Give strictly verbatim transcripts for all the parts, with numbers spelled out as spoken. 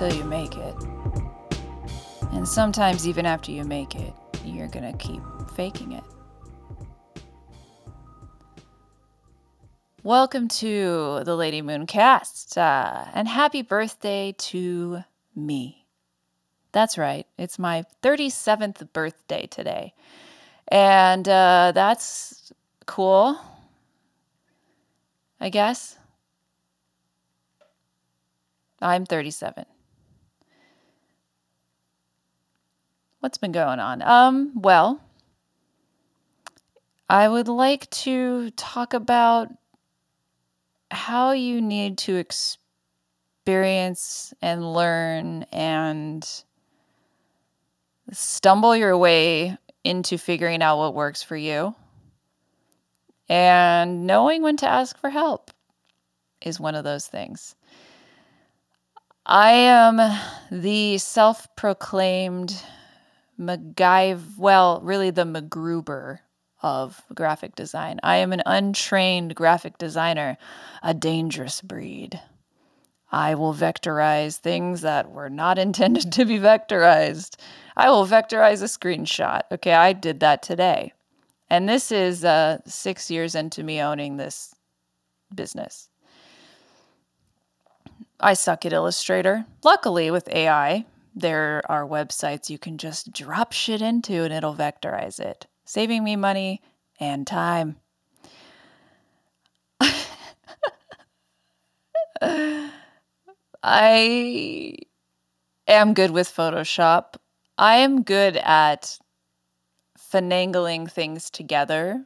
until you make it. And sometimes even after you make it, you're gonna keep faking it. Welcome to the Lady Mooncast, uh, and happy birthday to me. That's right, it's my thirty-seventh birthday today, and uh, that's cool, I guess. I'm thirty-seven. What's been going on? Um, well, I would like to talk about how you need to experience and learn and stumble your way into figuring out what works for you. And knowing when to ask for help is one of those things. I am the self-proclaimed MacGyver, well, really the MacGruber of graphic design. I am an untrained graphic designer, a dangerous breed. I will vectorize things that were not intended to be vectorized. I will vectorize a screenshot. Okay, I did that today. And this is uh, six years into me owning this business. I suck at Illustrator. Luckily, with A I, there are websites you can just drop shit into and it'll vectorize it, saving me money and time. I am good with Photoshop. I am good at finagling things together.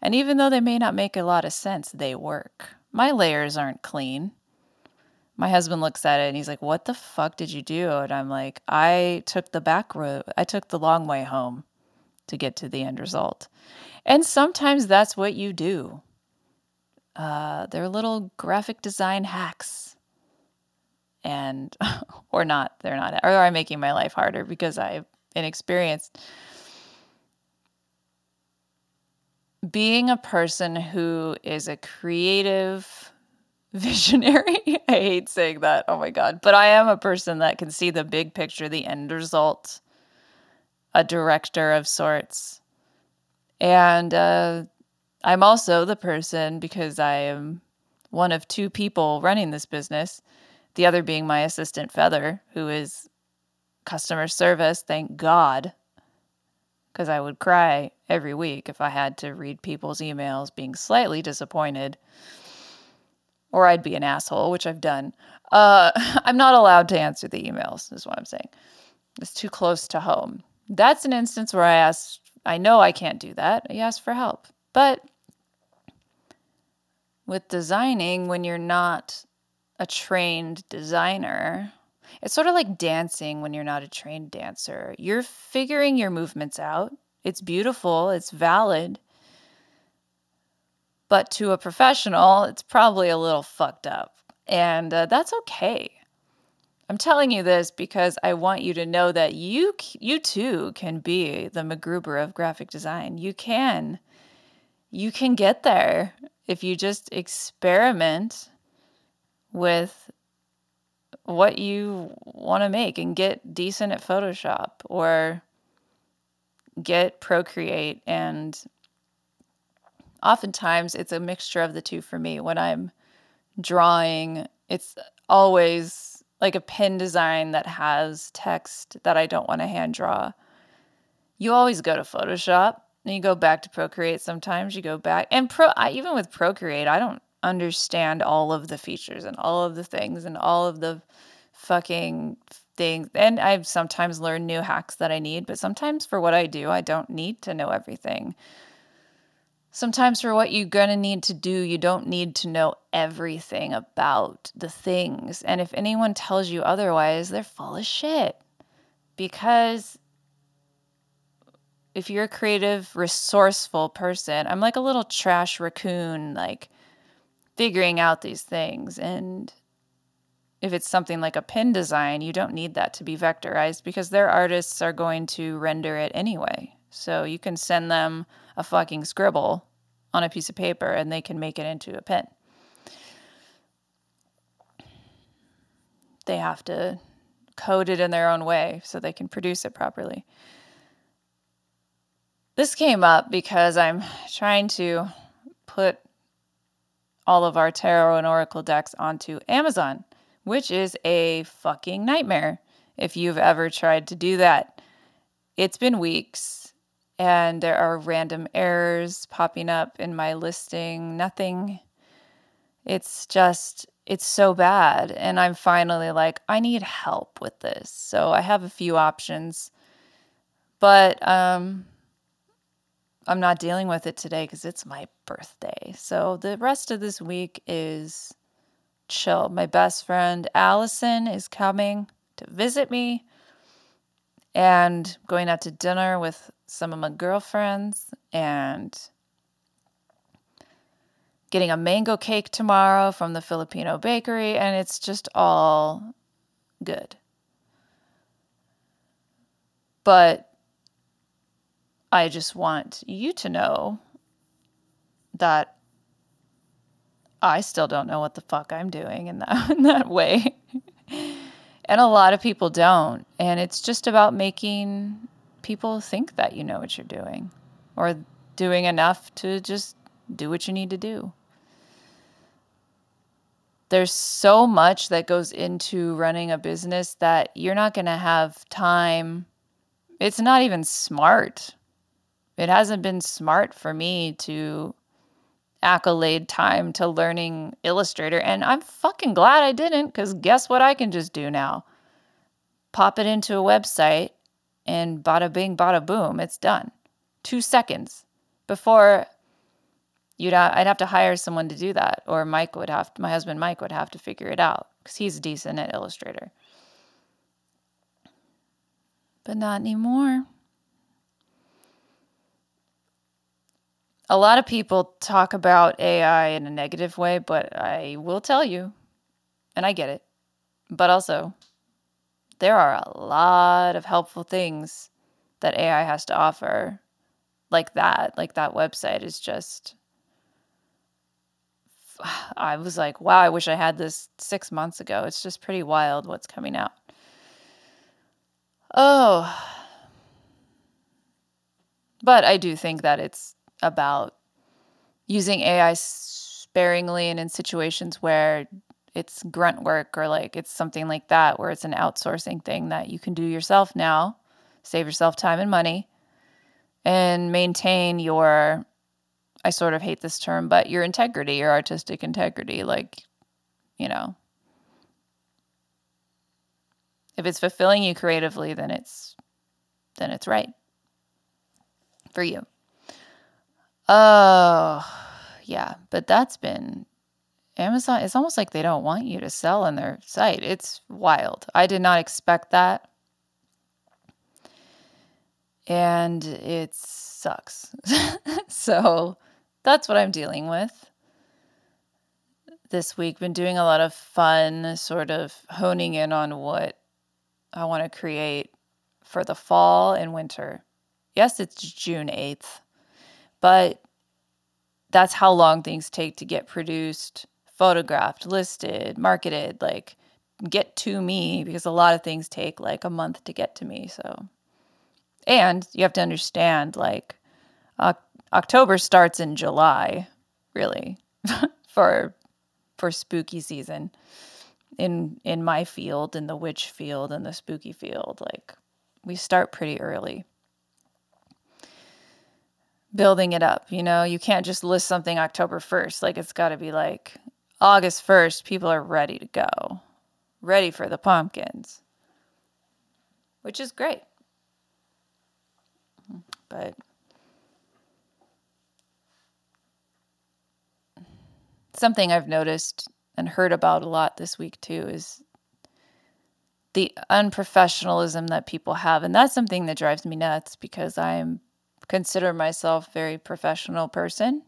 And even though they may not make a lot of sense, they work. My layers aren't clean. My husband looks at it and he's like, "What the fuck did you do?" And I'm like, "I took the back road. I took the long way home to get to the end result." And sometimes that's what you do. Uh, they're little graphic design hacks. And, or not, they're not, or I'm making my life harder because I'm inexperienced. Being a person who is a creative visionary, I hate saying that, oh my God, but I am a person that can see the big picture, the end result, a director of sorts. And uh, I'm also the person, because I am one of two people running this business, the other being my assistant Feather, who is customer service, thank God, because I would cry every week if I had to read people's emails being slightly disappointed, or I'd be an asshole, which I've done. Uh, I'm not allowed to answer the emails, is what I'm saying. It's too close to home. That's an instance where I asked, I know I can't do that. I asked for help. But with designing, when you're not a trained designer, it's sort of like dancing when you're not a trained dancer. You're figuring your movements out. It's beautiful. It's valid. But to a professional, it's probably a little fucked up. And uh, that's okay. I'm telling you this because I want you to know that you, you too can be the MacGruber of graphic design. You can. You can get there if you just experiment with what you want to make and get decent at Photoshop or get Procreate. And oftentimes it's a mixture of the two for me. When I'm drawing, it's always like a pen design that has text that I don't want to hand draw. You always go to Photoshop and you go back to Procreate. Sometimes you go back and pro. I, even with Procreate, I don't understand all of the features and all of the things and all of the fucking things. And I sometimes learn new hacks that I need, but sometimes for what I do, I don't need to know everything. Sometimes for what you're going to need to do, you don't need to know everything about the things. And if anyone tells you otherwise, they're full of shit. Because if you're a creative, resourceful person, I'm like a little trash raccoon, like figuring out these things. And if it's something like a pin design, you don't need that to be vectorized because their artists are going to render it anyway. So you can send them a fucking scribble on a piece of paper and they can make it into a pen. they have to code it in their own way so they can produce it properly. This came up because I'm trying to put all of our tarot and oracle decks onto Amazon, which is a fucking nightmare if you've ever tried to do that. It's been weeks, and there are random errors popping up in my listing, nothing. It's just, it's so bad. And I'm finally like, I need help with this. So I have a few options, but um, I'm not dealing with it today because it's my birthday. So the rest of this week is chill. My best friend Allison is coming to visit me, and going out to dinner with some of my girlfriends, and getting a mango cake tomorrow from the Filipino bakery, and it's just all good. But I just want you to know that I still don't know what the fuck I'm doing in that, in that way. And a lot of people don't. And it's just about making people think that you know what you're doing, or doing enough to just do what you need to do. There's so much that goes into running a business that you're not going to have time. It's not even smart. It hasn't been smart for me to accolade time to learning Illustrator, and I'm fucking glad I didn't, because guess what I can just do now? Pop it into a website, and bada bing, bada boom, it's done. Two seconds. Before, you'd ha- I'd have to hire someone to do that, or Mike would have to, my husband Mike would have to figure it out, because he's decent at Illustrator. But not anymore. A lot of people talk about A I in a negative way, but I will tell you, and I get it, but also there are a lot of helpful things that A I has to offer, like that. Like that website is just, I was like, wow, I wish I had this six months ago. It's just pretty wild what's coming out. Oh, but I do think that it's about using A I sparingly and in situations where it's grunt work, or like it's something like that where it's an outsourcing thing that you can do yourself now, save yourself time and money, and maintain your, I sort of hate this term, but your integrity, your artistic integrity. Like, you know, if it's fulfilling you creatively, then it's, then it's right for you. Oh, yeah, but that's been Amazon. It's almost like they don't want you to sell on their site. It's wild. I did not expect that. And it sucks. So that's what I'm dealing with this week. Been doing a lot of fun, sort of honing in on what I want to create for the fall and winter. Yes, it's June eighth. But that's how long things take to get produced, photographed, listed, marketed, like get to me, because a lot of things take like a month to get to me. So, and you have to understand, like uh, October starts in July, really, for for spooky season in in my field, in the witch field, in the spooky field. Like we start pretty early. Building it up, you know, you can't just list something October first. Like it's got to be like August first. People are ready to go, ready for the pumpkins, which is great. But something I've noticed and heard about a lot this week too is the unprofessionalism that people have, and that's something that drives me nuts because I'm consider myself a very professional person.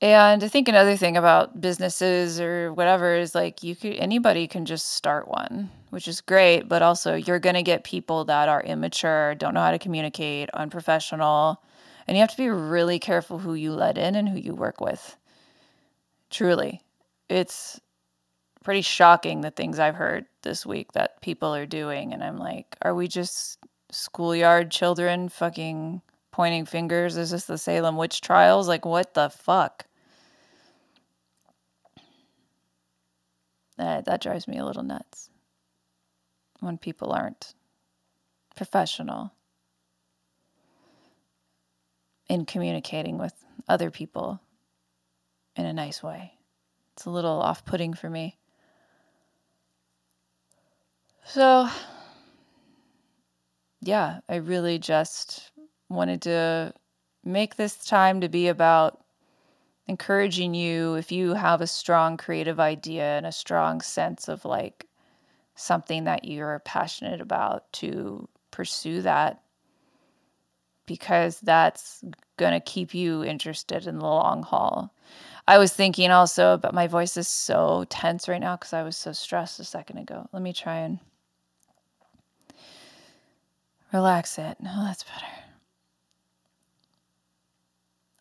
And I think another thing about businesses or whatever is like you could, anybody can just start one, which is great, but also you're going to get people that are immature, don't know how to communicate, unprofessional, and you have to be really careful who you let in and who you work with. Truly. It's pretty shocking, the things I've heard this week that people are doing. And I'm like, are we just schoolyard children fucking pointing fingers? Is this the Salem witch trials? Like, what the fuck? That, that drives me a little nuts when people aren't professional in communicating with other people in a nice way. It's a little off-putting for me. So, yeah, I really just wanted to make this time to be about encouraging you, if you have a strong creative idea and a strong sense of like something that you're passionate about, to pursue that, because that's going to keep you interested in the long haul. I was thinking also, but my voice is so tense right now because I was so stressed a second ago. Let me try and relax it. No, that's better.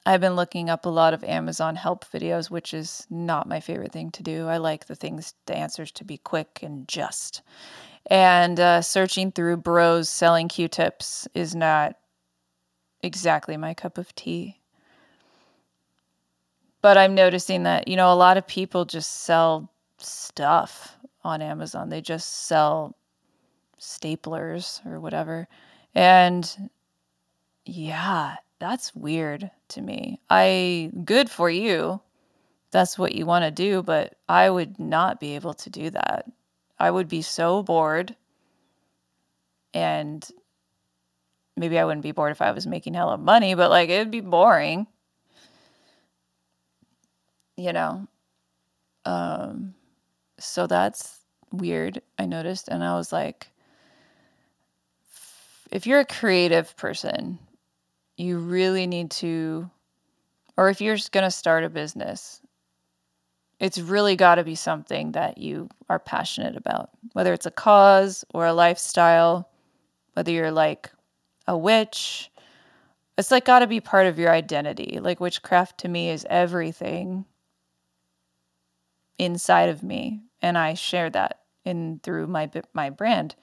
I've been looking up a lot of Amazon help videos, which is not my favorite thing to do. I like the things, the answers to be quick and just. And uh, searching through bros selling Q-tips is not exactly my cup of tea. But I'm noticing that, you know, a lot of people just sell stuff on Amazon. They just sell staplers or whatever. And yeah, that's weird to me. I, good for you. That's what you want to do, but I would not be able to do that. I would be so bored. And maybe I wouldn't be bored if I was making hella money, but like it'd be boring. You know, um, so that's weird, I noticed. And I was like, if you're a creative person, you really need to, or if you're going to start a business, it's really got to be something that you are passionate about, whether it's a cause or a lifestyle, whether you're like a witch. It's like got to be part of your identity. Like witchcraft to me is everything inside of me, and I share that in through my my brand.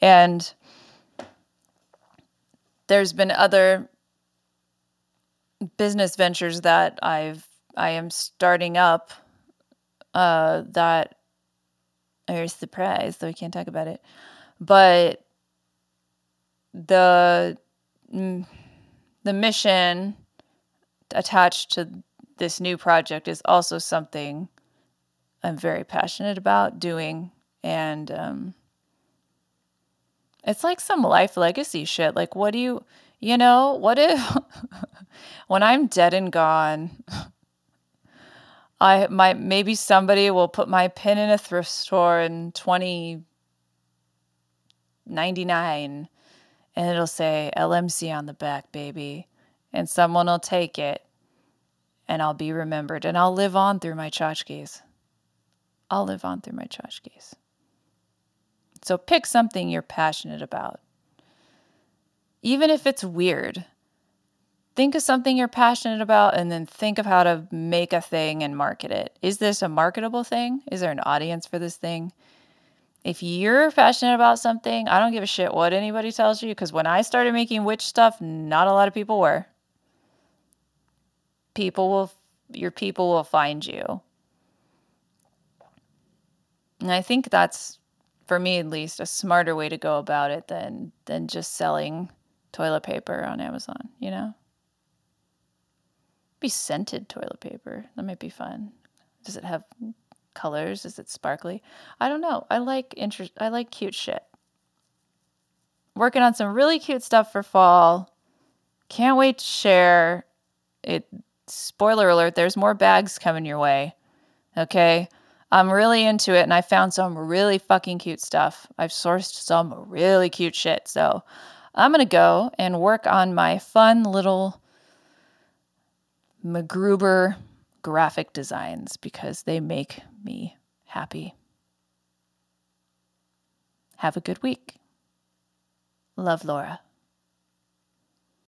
And there's been other business ventures that I've I am starting up uh, that are surprised, though I can't talk about it. But the the mission attached to this new project is also something I'm very passionate about doing. And um, it's like some life legacy shit. Like, what do you, you know, what if when I'm dead and gone, I might, maybe somebody will put my pin in a thrift store in twenty ninety-nine and it'll say L M C on the back, baby. And someone will take it and I'll be remembered and I'll live on through my tchotchkes. I'll live on through my tchotchkes. So pick something you're passionate about. Even if it's weird, think of something you're passionate about and then think of how to make a thing and market it. Is this a marketable thing? Is there an audience for this thing? If you're passionate about something, I don't give a shit what anybody tells you, because when I started making witch stuff, not a lot of people were. People will, your people will find you. And I think that's, for me at least, a smarter way to go about it than than just selling toilet paper on Amazon, you know? Be scented toilet paper. That might be fun. Does it have colors? Is it sparkly? I don't know. I like inter- I like cute shit. Working on some really cute stuff for fall. Can't wait to share it. Spoiler alert, there's more bags coming your way. Okay? I'm really into it, and I found some really fucking cute stuff. I've sourced some really cute shit, so I'm going to go and work on my fun little MacGruber graphic designs because they make me happy. Have a good week. Love, Laura.